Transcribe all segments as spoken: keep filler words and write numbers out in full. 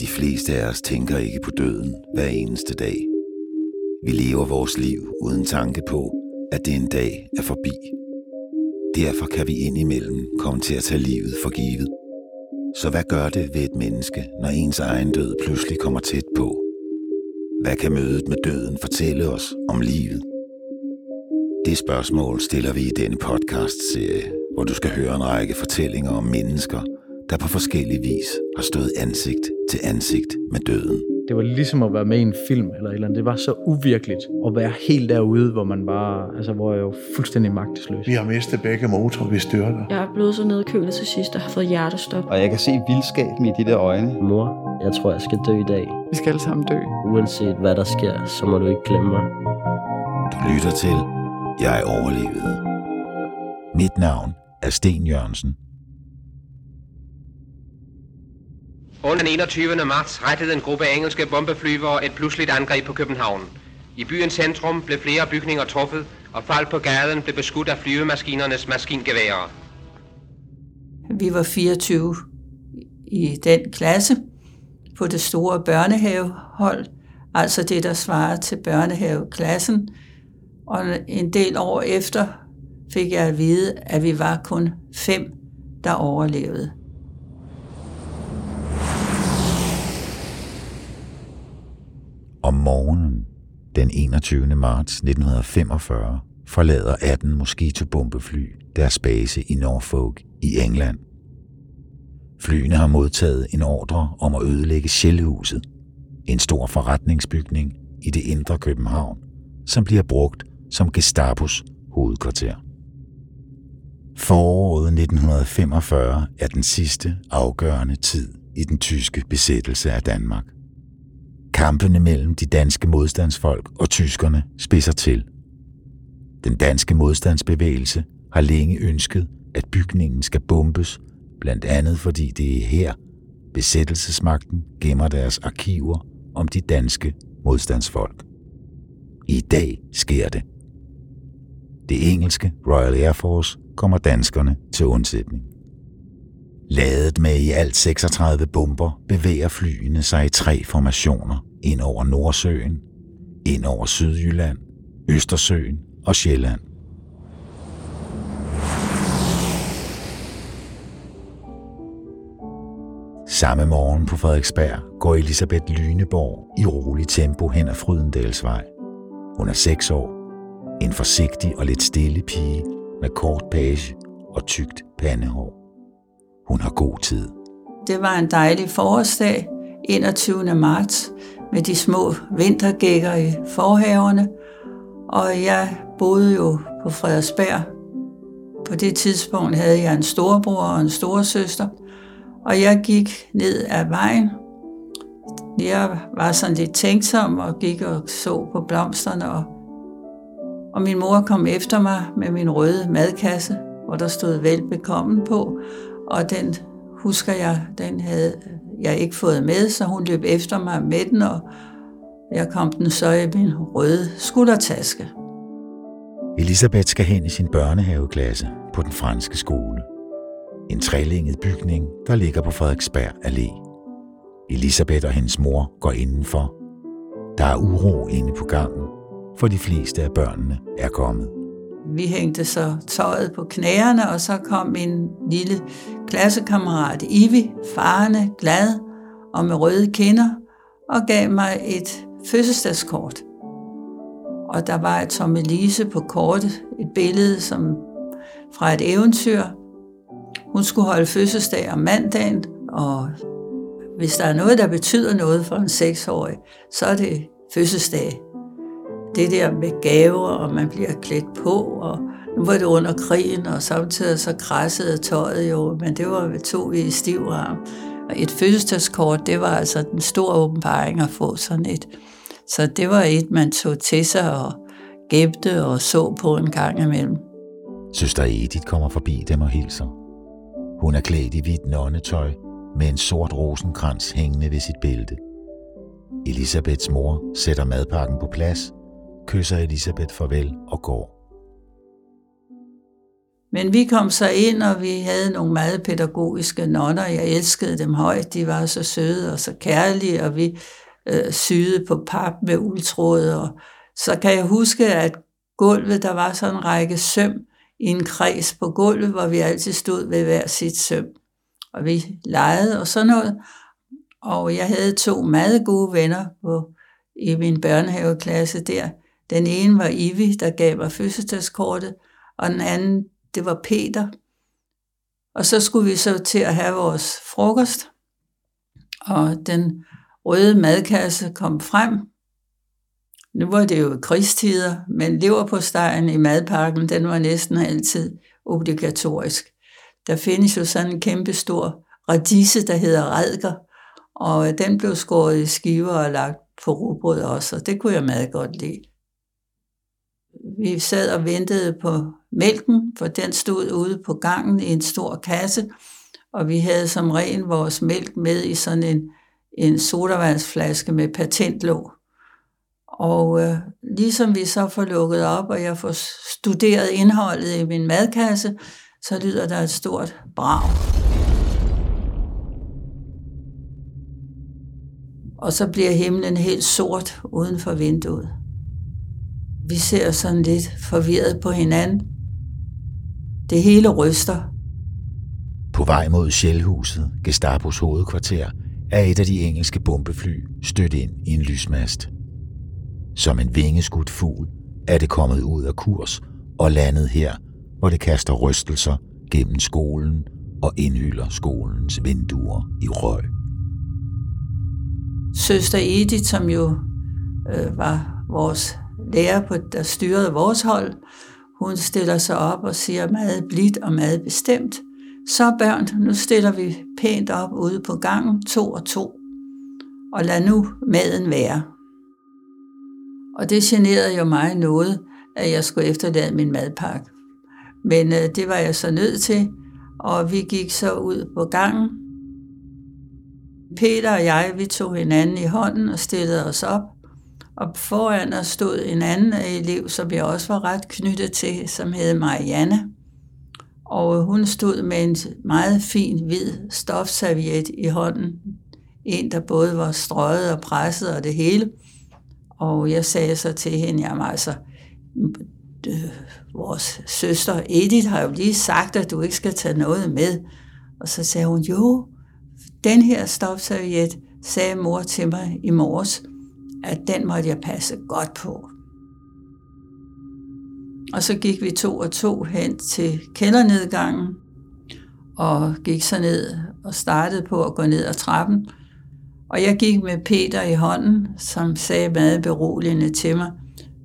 De fleste af os tænker ikke på døden hver eneste dag. Vi lever vores liv uden tanke på, at det en dag er forbi. Derfor kan vi indimellem komme til at tage livet for givet. Så hvad gør det ved et menneske, når ens egen død pludselig kommer tæt på? Hvad kan mødet med døden fortælle os om livet? Det spørgsmål stiller vi i denne podcast-serie, hvor du skal høre en række fortællinger om mennesker, der på forskellig vis har stået ansigt til ansigt med døden. Det var ligesom at være med i en film eller et eller andet. Det var så uvirkeligt at være helt derude, hvor man bare, altså hvor jeg jo fuldstændig magtesløs. Vi har mistet begge motorer, vi styrter. Jeg er blevet så nede i kølet til sidst og har fået hjertestop. Og jeg kan se vildskaben i de der øjne. Mor, jeg tror jeg skal dø i dag. Vi skal alle sammen dø. Uanset hvad der sker, så må du ikke glemme mig. Du lytter til Jeg overlevede. Mit navn er Sten Jørgensen. Under den enogtyvende marts rettede en gruppe engelske bombeflyvere et pludseligt angreb på København. I byens centrum blev flere bygninger truffet, og folk på gaden blev beskudt af flyvemaskinernes maskingeværer. Vi var fireogtyve i den klasse på det store børnehavehold, altså det, der svarer til børnehaveklassen. Og en del år efter fik jeg at vide, at vi var kun fem, der overlevede. Om morgenen den enogtyvende marts nitten femogfyrre forlader atten Mosquito-bombefly deres base i Norfolk i England. Flyene har modtaget en ordre om at ødelægge Shellhuset, en stor forretningsbygning i det indre København, som bliver brugt som Gestapos hovedkvarter. Foråret nitten femogfyrre er den sidste afgørende tid i den tyske besættelse af Danmark. Kampene mellem de danske modstandsfolk og tyskerne spidser til. Den danske modstandsbevægelse har længe ønsket, at bygningen skal bombes, blandt andet fordi det er her, besættelsesmagten gemmer deres arkiver om de danske modstandsfolk. I dag sker det. Det engelske Royal Air Force kommer danskerne til undsætning. Ladet med i alt seksogtredive bomber bevæger flyene sig i tre formationer ind over Nordsøen, ind over Sydjylland, Østersøen og Sjælland. Samme morgen på Frederiksberg går Elisabeth Lyneborg i rolig tempo hen ad Frydendalsvej. Hun er seks år, en forsigtig og lidt stille pige med kort page og tykt pandehår. Hun har god tid. Det var en dejlig forårsdag, enogtyvende marts, med de små vintergækker i forhaverne. Og jeg boede jo på Frederiksberg. På det tidspunkt havde jeg en storebror og en storesøster. Og jeg gik ned ad vejen. Jeg var sådan lidt tænksom og gik og så på blomsterne. Og, og min mor kom efter mig med min røde madkasse, hvor der stod velbekomme på. Og den, husker jeg, den havde jeg ikke fået med, så hun løb efter mig med den, og jeg kom den så i min røde skuldertaske. Elisabeth skal hen i sin børnehaveklasse på den franske skole. En trelænget bygning, der ligger på Frederiksberg Allé. Elisabeth og hendes mor går indenfor. Der er uro inde på gangen, for de fleste af børnene er kommet. Vi hængte så tøjet på knæerne, og så kom en lille klassekammerat, Ivi, farende, glad og med røde kinder, og gav mig et fødselsdagskort. Og der var et tommelise på kortet, et billede som fra et eventyr. Hun skulle holde fødselsdag om mandagen, og hvis der er noget, der betyder noget for en seksårig, så er det fødselsdag. Det der med gaver, og man bliver klædt på, og nu var det under krigen, og samtidig så krassede tøjet jo, men det var to i stiv arm. Og et fødselsdagskort, det var altså en stor åbenbaring at få sådan et. Så det var et, man tog til sig og gemte og så på en gang imellem. Søster Edith kommer forbi dem og hilser. Hun er klædt i hvidt nonnetøj med en sort rosenkrans hængende ved sit bælte. Elisabeths mor sætter madpakken på plads, kysser Elisabeth farvel og går. Men vi kom så ind, og vi havde nogle meget pædagogiske nonner. Jeg elskede dem højt. De var så søde og så kærlige, og vi øh, syede på pap med uldtråd. Og så kan jeg huske, at gulvet, der var sådan en række søm i en kreds på gulvet, hvor vi altid stod ved hver sit søm. Og vi legede og sådan noget. Og jeg havde to meget gode venner på, i min børnehaveklasse der. Den ene var Ivi, der gav mig fødselsdagskortet, og den anden, det var Peter. Og så skulle vi så til at have vores frokost, og den røde madkasse kom frem. Nu var det jo krigstider, men leverpostejen i madpakken, den var næsten altid obligatorisk. Der findes jo sådan en kæmpe stor radise, der hedder radker, og den blev skåret i skiver og lagt på rugbrød også, og det kunne jeg meget godt lide. Vi sad og ventede på mælken, for den stod ude på gangen i en stor kasse, og vi havde som regel vores mælk med i sådan en, en sodavandsflaske med patentlåg. Og øh, ligesom vi så får lukket op, og jeg får studeret indholdet i min madkasse, så lyder der et stort brag. Og så bliver himlen helt sort uden for vinduet. Vi ser sådan lidt forvirret på hinanden. Det hele ryster. På vej mod Shellhuset, Gestapos hovedkvarter, er et af de engelske bombefly stødt ind i en lysmast. Som en vingeskudt fugl er det kommet ud af kurs og landet her, hvor det kaster rystelser gennem skolen og indhylder skolens vinduer i røg. Søster Edith, som jo øh, var vores lærer, på, der styrede vores hold, hun stiller sig op og siger meget blidt og meget bestemt: "Så børn, nu stiller vi pænt op ude på gangen, to og to, og lad nu maden være." Og det generede jo mig noget, at jeg skulle efterlade min madpakke. Men øh, det var jeg så nødt til, og vi gik så ud på gangen. Peter og jeg, vi tog hinanden i hånden og stillede os op. Og foran os stod en anden elev, som jeg også var ret knyttet til, som hed Marianne. Og hun stod med en meget fin hvid stofserviet i hånden. En, der både var strøget og presset og det hele. Og jeg sagde så til hende, jamen altså, øh, vores søster Edith har jo lige sagt, at du ikke skal tage noget med. Og så sagde hun, jo, den her stofserviet, sagde mor til mig i morges, at den måtte jeg passe godt på. Og så gik vi to og to hen til kældernedgangen, og gik så ned og startede på at gå ned ad trappen. Og jeg gik med Peter i hånden, som sagde meget beroligende til mig,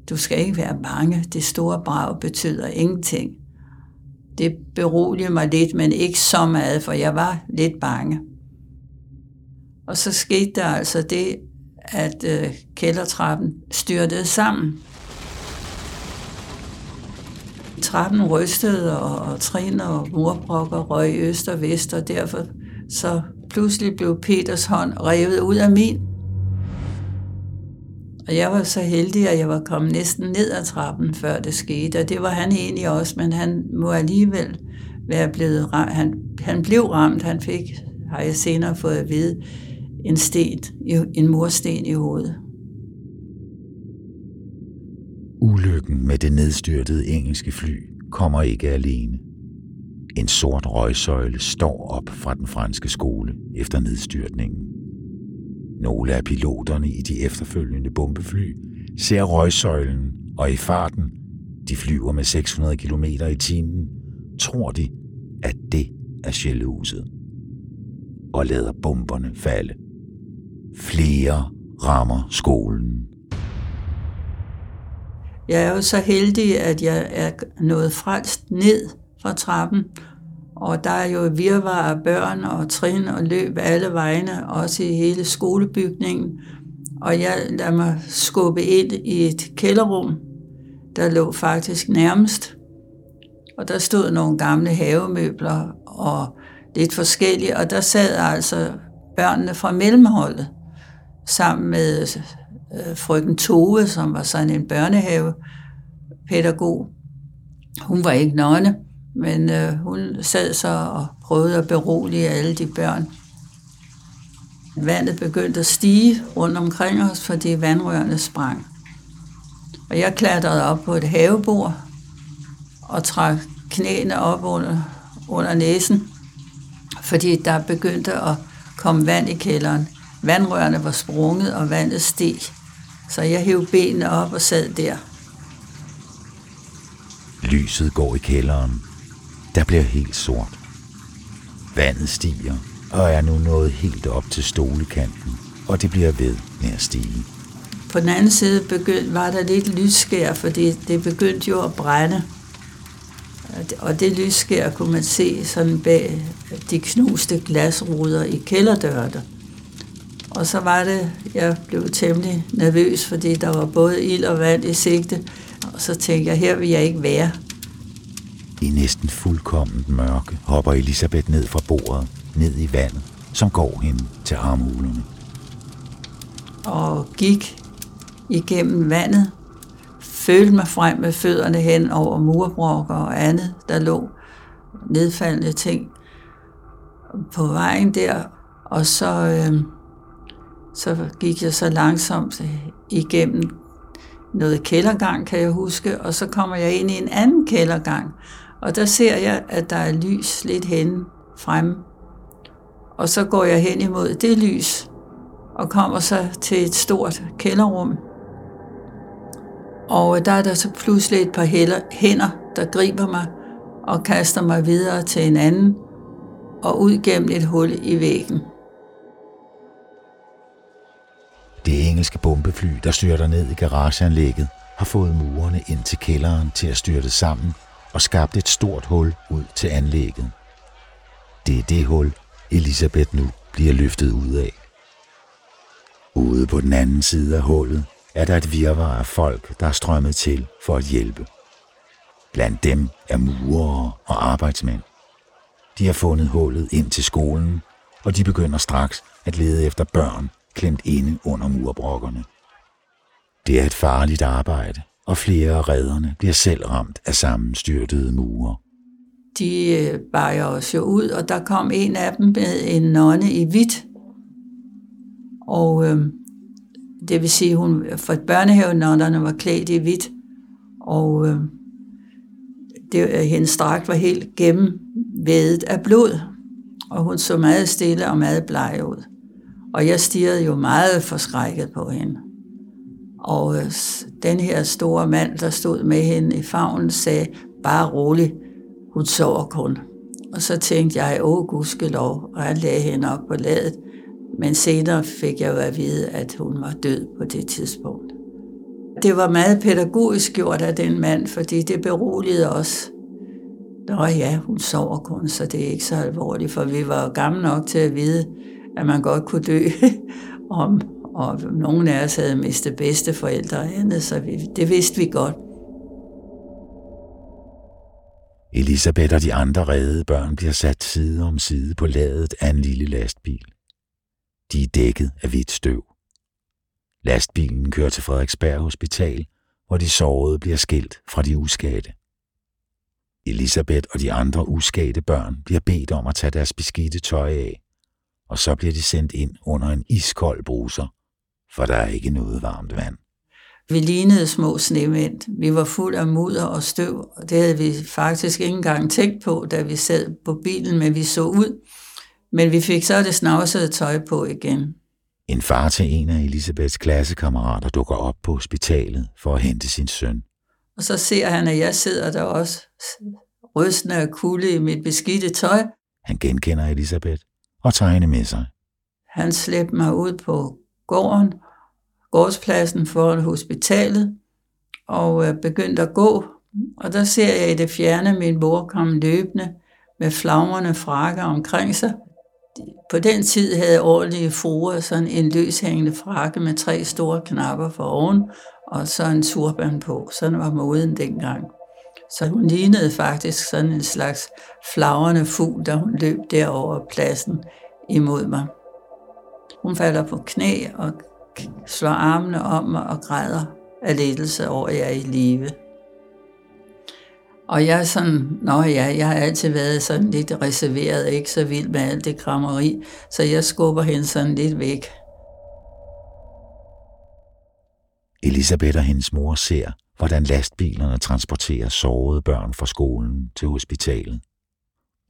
du skal ikke være bange, det store brag betyder ingenting. Det beroligede mig lidt, men ikke så meget, for jeg var lidt bange. Og så skete der altså det, at øh, kældertrappen styrtede sammen. Trappen rystede, og, og trin og murbrokker røg øst og vest, og derfor så pludselig blev Peters hånd revet ud af min. Og jeg var så heldig, at jeg var kommet næsten ned ad trappen, før det skete, og det var han egentlig også, men han må alligevel være blevet ramt. Han, han blev ramt, han fik, har jeg senere fået at vide, en sten, en mursten i hovedet. Ulykken med det nedstyrtede engelske fly kommer ikke alene. En sort røgsøjle står op fra den franske skole efter nedstyrtningen. Nogle af piloterne i de efterfølgende bombefly ser røgsøjlen, og i farten, de flyver med seks hundrede kilometer i timen, tror de, at det er Sjælhuset, og lader bomberne falde. Flere rammer skolen. Jeg er jo så heldig, at jeg er nået frelst ned fra trappen, og der er jo virvar af børn og trin og løb alle vegne, også i hele skolebygningen, og jeg lader mig skubbe ind i et kælderrum, der lå faktisk nærmest, og der stod nogle gamle havemøbler og lidt forskellige, og der sad altså børnene fra mellemholdet sammen med øh, frøken Tove, som var sådan en børnehavepædagog. Hun var ikke nonne, Men øh, hun sad så og prøvede at berolige alle de børn. Vandet begyndte at stige rundt omkring os, fordi vandrørene sprang. Og jeg klatrede op på et havebord og trak knæene op under, under næsen, fordi der begyndte at komme vand i kælderen. Vandrørene var sprunget, og vandet steg. Så jeg hev benene op og sad der. Lyset går i kælderen. Der bliver helt sort. Vandet stiger og er nu nået helt op til stolekanten, og det bliver ved med at stige. På den anden side begyndte, var der lidt lysskær, fordi det begyndte jo at brænde. Og det lysskær kunne man se sådan bag de knuste glasruder i kælderdørene. Og så var det, jeg blev temmelig nervøs, fordi der var både ild og vand i sigte. Og så tænkte jeg, her vil jeg ikke være. I næsten fuldkomment mørke hopper Elisabeth ned fra bordet, ned i vandet, som går hende til armhulerne. Og gik igennem vandet, følte mig frem med fødderne hen over murbrokker og andet, der lå nedfaldende ting på vejen der. Og så, øh, så gik jeg så langsomt igennem noget kældergang, kan jeg huske, og så kommer jeg ind i en anden kældergang, og der ser jeg, at der er lys lidt henne fremme. Og så går jeg hen imod det lys, og kommer så til et stort kælderrum. Og der er der så pludselig et par hænder, der griber mig, og kaster mig videre til en anden, og ud gennem et hul i væggen. Det engelske bombefly, der styrter ned i garageanlægget, har fået murene ind til kælderen til at styrte sammen og skabt et stort hul ud til anlægget. Det er det hul, Elisabeth nu bliver løftet ud af. Ude på den anden side af hullet er der et virvar af folk, der er strømmet til for at hjælpe. Blandt dem er murere og arbejdsmænd. De har fundet hullet ind til skolen, og de begynder straks at lede efter børn, klemt inde under murbrokkerne. Det er et farligt arbejde, og flere af redderne bliver selv ramt af sammenstyrtede mure. De bajer os jo ud, og der kom en af dem med en nonne i hvidt. Og øh, det vil sige, hun, for børnehavenonnerne var klædt i hvidt, og øh, det, hendes dragt var helt gennemvædet af blod, og hun så meget stille og meget bleg ud. Og jeg stirrede jo meget forskrækket på hende. Og øh, den her store mand, der stod med hende i favnen, sagde, bare rolig, hun sover kun. Og så tænkte jeg, åh gudskelov, og jeg lagde hende op på ladet. Men senere fik jeg jo at vide, at hun var død på det tidspunkt. Det var meget pædagogisk gjort af den mand, fordi det beroligede os. Nå ja, hun sover kun, så det er ikke så alvorligt, for vi var jo gamle nok til at vide, at man godt kunne dø, om, og nogen af os havde mistet bedsteforældre og andet, så vi, det vidste vi godt. Elisabeth og de andre reddede børn bliver sat side om side på ladet af en lille lastbil. De er dækket af hvidt støv. Lastbilen kører til Frederiksberg Hospital, hvor de sårede bliver skilt fra de uskadte. Elisabeth og de andre uskadte børn bliver bedt om at tage deres beskidte tøj af, og så bliver de sendt ind under en iskold bruser, for der er ikke noget varmt vand. Vi lignede små snemænd. Vi var fuld af mudder og støv, og det havde vi faktisk ikke engang tænkt på, da vi sad på bilen, men vi så ud. Men vi fik så det snavsede tøj på igen. En far til en af Elisabeths klassekammerater dukker op på hospitalet for at hente sin søn. Og så ser han, at jeg sidder der også, rystende af kulde i mit beskidte tøj. Han genkender Elisabeth og tager hende med sig. Han slæbte mig ud på gården, gårdspladsen foran hospitalet, og begyndte at gå. Og der ser jeg i det fjerne min mor komme løbende med flagrende frakker omkring sig. På den tid havde ordentlige fruer sådan en løshængende frakke med tre store knapper for oven, og så en turban på. Sådan var moden dengang. Så hun lignede faktisk sådan en slags flagrende fugl, da hun løb derover pladsen imod mig. Hun falder på knæ og slår armene om mig og græder af lettelse over, at jeg er i live. Og jeg er sådan, nå ja, jeg har altid været sådan lidt reserveret, ikke så vild med alt det krammeri, så jeg skubber hende sådan lidt væk. Elisabeth og hendes mor ser, hvordan lastbilerne transporterer sårede børn fra skolen til hospitalet.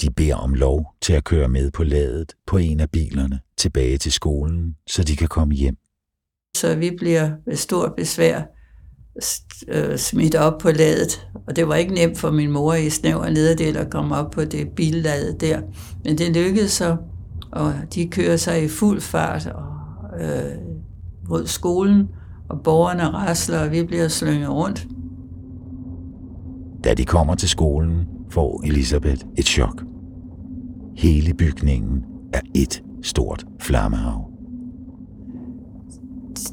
De beder om lov til at køre med på ladet på en af bilerne tilbage til skolen, så de kan komme hjem. Så vi bliver med stort besvær smidt op på ladet, og det var ikke nemt for min mor i snæver nederdel at komme op på det billadet der. Men det lykkedes så, og de kører sig i fuld fart og, øh, mod skolen, og borgerne rasler, og vi bliver slynget rundt. Da de kommer til skolen, får Elisabeth et chok. Hele bygningen er et stort flammehav.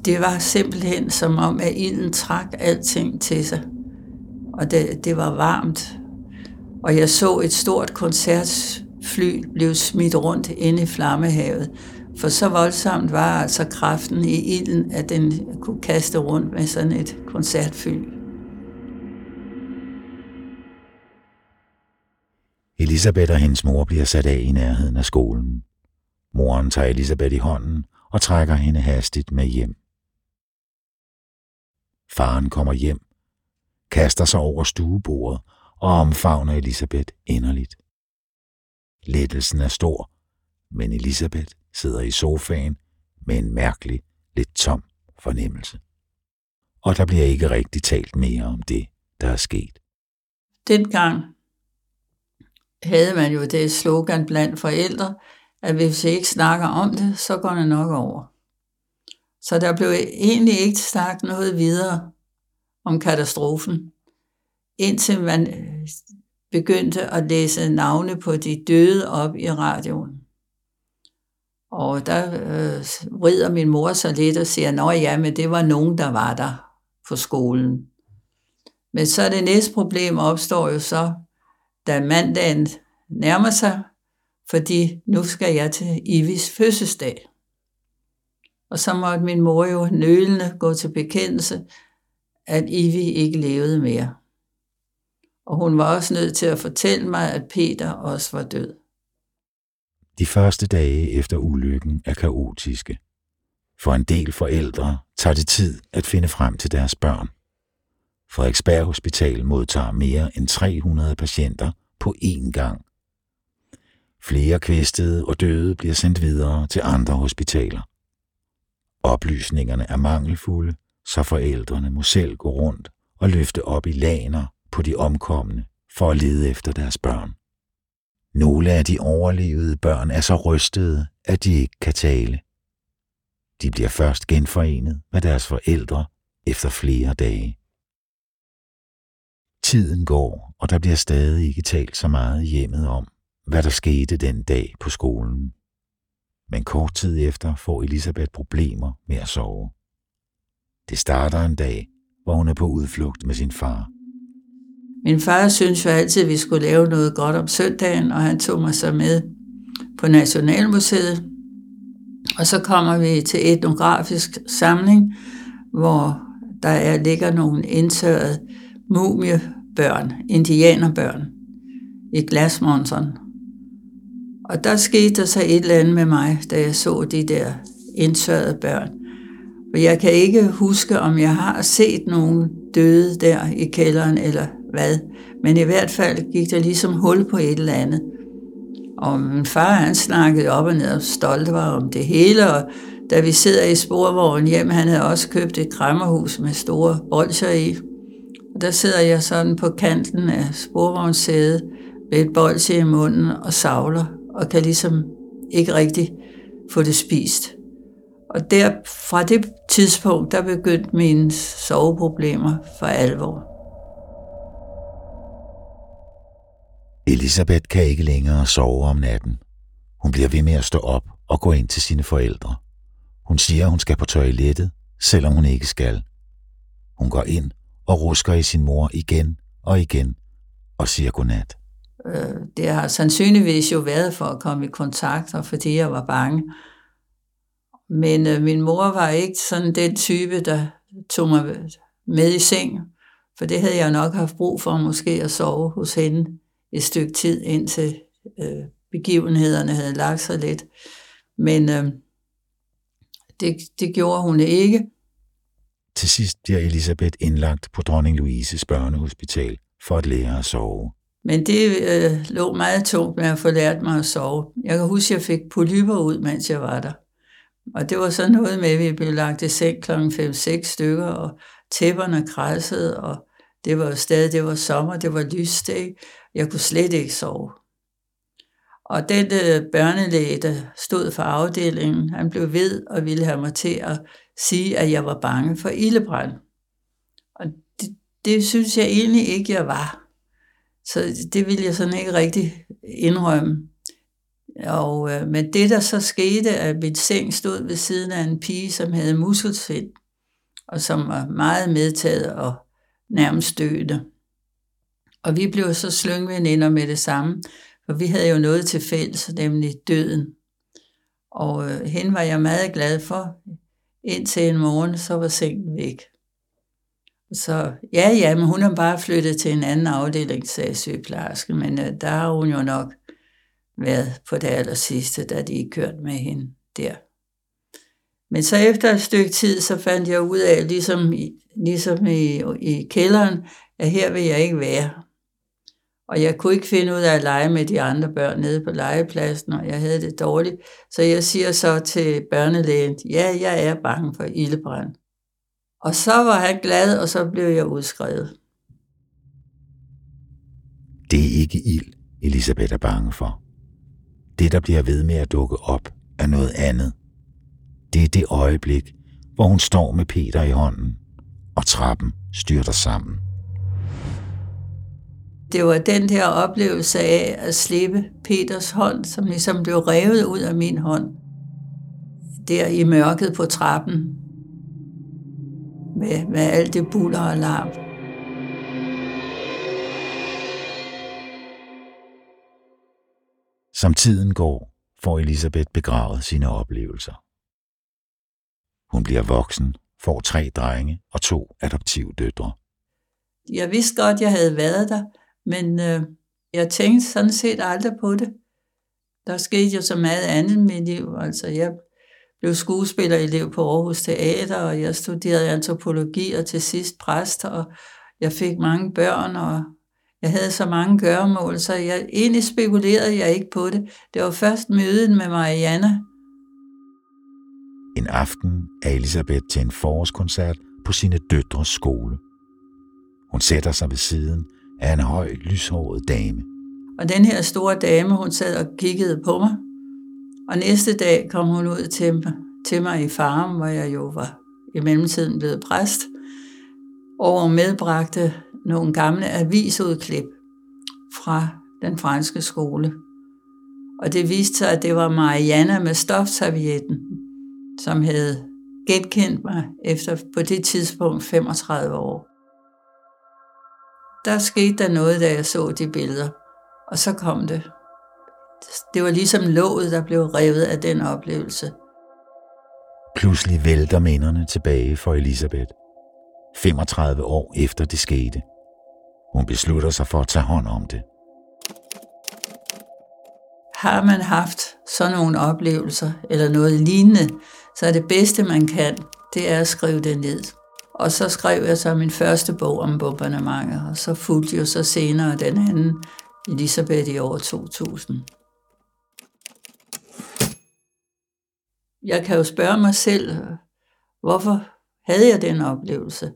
Det var simpelthen som om, at ilden trak alting til sig. Og det, det var varmt. Og jeg så et stort koncertfly blive smidt rundt inde i flammehavet. For så voldsomt var altså kraften i ilden, at den kunne kaste rundt med sådan et koncertfly. Elisabeth og hendes mor bliver sat af i nærheden af skolen. Moren tager Elisabeth i hånden og trækker hende hastigt med hjem. Faren kommer hjem, kaster sig over stuebordet og omfavner Elisabeth inderligt. Lettelsen er stor, men Elisabeth sidder i sofaen med en mærkelig, lidt tom fornemmelse. Og der bliver ikke rigtig talt mere om det, der er sket. Dengang havde man jo det slogan blandt forældre, at hvis vi ikke snakker om det, så går det nok over. Så der blev egentlig ikke snakket noget videre om katastrofen, indtil man begyndte at læse navne på de døde op i radioen. Og der øh, vrider min mor så lidt og siger, nå ja, men det var nogen, der var der på skolen. Men så det næste problem opstår jo så, da mandagen nærmer sig, fordi nu skal jeg til Ivis fødselsdag. Og så måtte min mor jo nølende gå til bekendelse, at Ivi ikke levede mere. Og hun var også nødt til at fortælle mig, at Peter også var død. De første dage efter ulykken er kaotiske. For en del forældre tager det tid at finde frem til deres børn. Frederiksberg Hospital modtager mere end tre hundrede patienter på én gang. Flere kvæstede og døde bliver sendt videre til andre hospitaler. Oplysningerne er mangelfulde, så forældrene må selv gå rundt og løfte op i lagner på de omkomne for at lede efter deres børn. Nogle af de overlevede børn er så rystede, at de ikke kan tale. De bliver først genforenet med deres forældre efter flere dage. Tiden går, og der bliver stadig ikke talt så meget i hjemmet om, hvad der skete den dag på skolen. Men kort tid efter får Elisabeth problemer med at sove. Det starter en dag, hvor hun er på udflugt med sin far. Min far syntes jo altid, at vi skulle lave noget godt om søndagen, og han tog mig så med på Nationalmuseet. Og så kommer vi til etnografisk samling, hvor der er, ligger nogle indtørrede mumiebørn, indianerbørn, i glasmonsteren. Og der skete der så et eller andet med mig, da jeg så de der indtørrede børn. For jeg kan ikke huske, om jeg har set nogen døde der i kælderen eller hvad. Men i hvert fald gik der ligesom hul på et eller andet. Og min far, han snakkede op og ned og stolt var om det hele. Og da vi sidder i sporvognen hjem, han havde også købt et kræmmerhus med store bolcher i. Og der sidder jeg sådan på kanten af sporvognssædet med et bolcher i munden og savler. Og kan ligesom ikke rigtig få det spist. Og der, fra det tidspunkt, der begyndte mine soveproblemer for alvor. Elisabeth kan ikke længere sove om natten. Hun bliver ved med at stå op og gå ind til sine forældre. Hun siger, hun skal på toilettet, selvom hun ikke skal. Hun går ind og rusker i sin mor igen og igen og siger godnat. Det har sandsynligvis jo været for at komme i kontakt, og fordi jeg var bange. Men øh, min mor var ikke sådan den type, der tog mig med i seng, For det havde jeg nok haft brug for, måske at sove hos hende et stykke tid, indtil øh, begivenhederne havde lagt sig lidt. Men øh, det, det gjorde hun ikke. Til sidst bliver Elisabeth indlagt på Dronning Louises børnehospital for at lære at sove. Men det øh, lå meget tungt med at få lært mig at sove. Jeg kan huske, at jeg fik polypper ud, mens jeg var der. Og det var sådan noget med, at vi blev lagt i seng klokken fem seks stykker, og tæpperne kradsede, og det var jo stadig, det var sommer, det var lyst, ikke? Jeg kunne slet ikke sove. Og den øh, børnelæge, der stod for afdelingen, han blev ved og ville have mig til at sige, at jeg var bange for ildebrand. Og det, det synes jeg egentlig ikke, jeg var. Så det ville jeg sådan ikke rigtig indrømme. Og, øh, men det, der så skete, at mit seng stod ved siden af en pige, som havde muskelsvind, og som var meget medtaget og nærmest døende. Og vi blev så slyngveninder med det samme, for vi havde jo noget til fælles, nemlig døden. Og øh, hende var jeg meget glad for. Indtil en morgen, så var sengen væk. Så ja, ja, men hun har bare flyttet til en anden afdeling, sagde sygeplejersken, men øh, der har hun jo nok været på det allersidste, da de ikke kørte med hende der. Men så efter et stykke tid, så fandt jeg ud af, ligesom i, ligesom i, i kælderen, at her vil jeg ikke være. Og jeg kunne ikke finde ud af at lege med de andre børn nede på legepladsen, og jeg havde det dårligt. Så jeg siger så til børnelægen, ja, jeg er bange for ildebrand. Og så var han glad, og så blev jeg udskrevet. Det er ikke ild, Elisabeth er bange for. Det, der bliver ved med at dukke op, er noget andet. Det er det øjeblik, hvor hun står med Peter i hånden, og trappen styrter sammen. Det var den her oplevelse af at slippe Peters hånd, som ligesom blev revet ud af min hånd, der i mørket på trappen, med, med alt det buller og larm. Som tiden går, får Elisabeth begravet sine oplevelser. Hun bliver voksen, får tre drenge og to adoptivdøtre. Jeg vidste godt, jeg havde været der, men øh, jeg tænkte sådan set aldrig på det. Der skete jo så meget andet i mit liv. Altså, jeg blev skuespillerelev på Aarhus Teater, og jeg studerede antropologi og til sidst præst, og jeg fik mange børn, og jeg havde så mange gøremål, så jeg, egentlig spekulerede jeg ikke på det. Det var først mødet med Marianne. En aften er Elisabeth til en forårskoncert på sine døtres skole. Hun sætter sig ved siden af en høj, lyshåret dame. Og den her store dame, hun sad og kiggede på mig. Og næste dag kom hun ud til mig, til mig i Farum, hvor jeg jo var i mellemtiden blevet præst, og medbragte nogle gamle avisudklip fra den franske skole. Og det viste sig, at det var Marianne med stofservietten, som havde genkendt mig efter på det tidspunkt femogtredive år. Der skete der noget, da jeg så de billeder, og så kom det. Det var ligesom låget, der blev revet af den oplevelse. Pludselig vælter minderne tilbage for Elisabeth. femogtredive år efter det skete. Hun beslutter sig for at tage hånd om det. Har man haft sådan nogle oplevelser eller noget lignende, så er det bedste, man kan, det er at skrive det ned. Og så skrev jeg så min første bog om bombardementer, og så fulgte jeg så senere den anden, Elisabeth, i år to tusind. Jeg kan jo spørge mig selv, hvorfor havde jeg den oplevelse?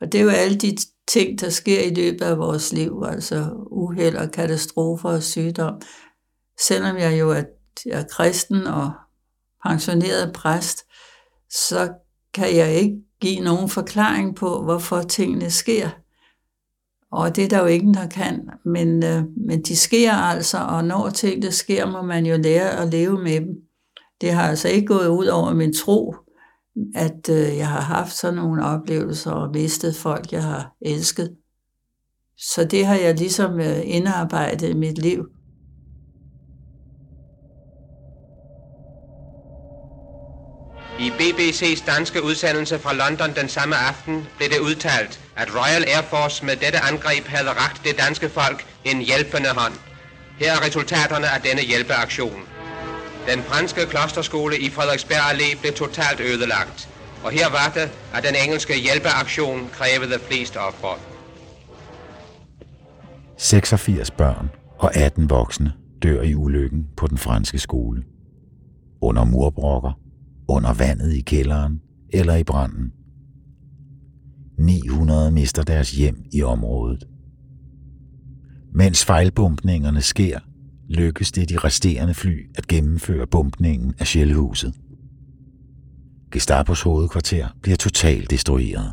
Og det er jo alle de ting, der sker i løbet af vores liv, altså uheld og katastrofer og sygdom. Selvom jeg jo er, er kristen og pensioneret præst, så kan jeg ikke give nogen forklaring på, hvorfor tingene sker. Og det er der jo ingen, der kan. Men, øh, men de sker altså, og når tingene sker, må man jo lære at leve med dem. Det har altså ikke gået ud over min tro, at øh, jeg har haft sådan nogle oplevelser og mistet folk, jeg har elsket. Så det har jeg ligesom øh, indarbejdet i mit liv. I B B C's danske udsendelse fra London den samme aften blev det udtalt, at Royal Air Force med dette angreb havde rakt det danske folk en hjælpende hånd. Her er resultaterne af denne hjælpeaktion. Den franske klosterskole i Frederiksberg Allé blev totalt ødelagt, og her var det, at den engelske hjælpeaktion krævede flest ofre. seksogfirs børn og atten voksne dør i ulykken på den franske skole. Under murbrokker, under vandet i kælderen eller i branden. ni hundrede mister deres hjem i området. Mens fejlbombningerne sker, lykkes det de resterende fly at gennemføre bombningen af Shellhuset. Gestapos hovedkvarter bliver totalt destrueret.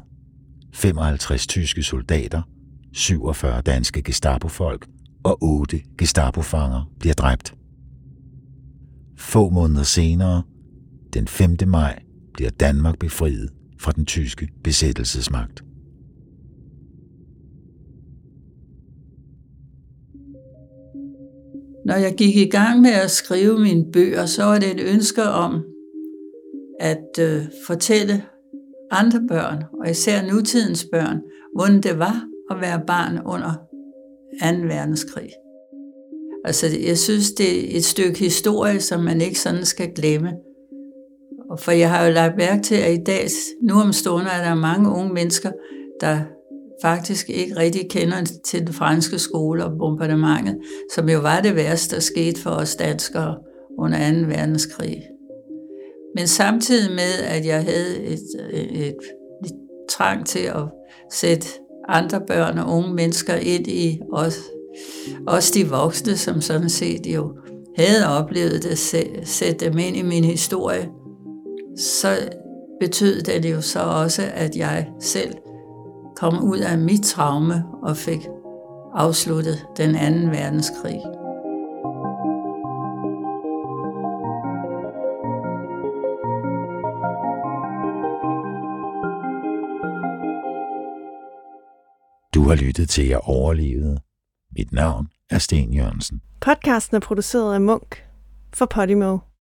femoghalvtreds tyske soldater, syvogfyrre danske Gestapo-folk og otte Gestapo-fanger bliver dræbt. Få måneder senere, den femte maj, bliver Danmark befriet fra den tyske besættelsesmagt. Når jeg gik i gang med at skrive mine bøger, så var det et ønske om at øh, fortælle andre børn, og især nutidens børn, hvordan det var at være barn under anden verdenskrig. Altså, jeg synes, det er et stykke historie, som man ikke sådan skal glemme. For jeg har jo lagt mærke til, at i dag, nu om stunder, er der mange unge mennesker, der faktisk ikke rigtig kender til den franske skole og bombardementet, som jo var det værste, der skete for os danskere under anden verdenskrig. Men samtidig med, at jeg havde et, et, et, et trang til at sætte andre børn og unge mennesker ind i os, også de voksne, som sådan set jo havde oplevet det, sætte dem ind i min historie, så betød det jo så også, at jeg selv kom ud af mit traume og fik afsluttet den anden verdenskrig. Du har lyttet til Jeg overlevede. Mit navn er Sten Jørgensen. Podcasten er produceret af Munk for Podimo.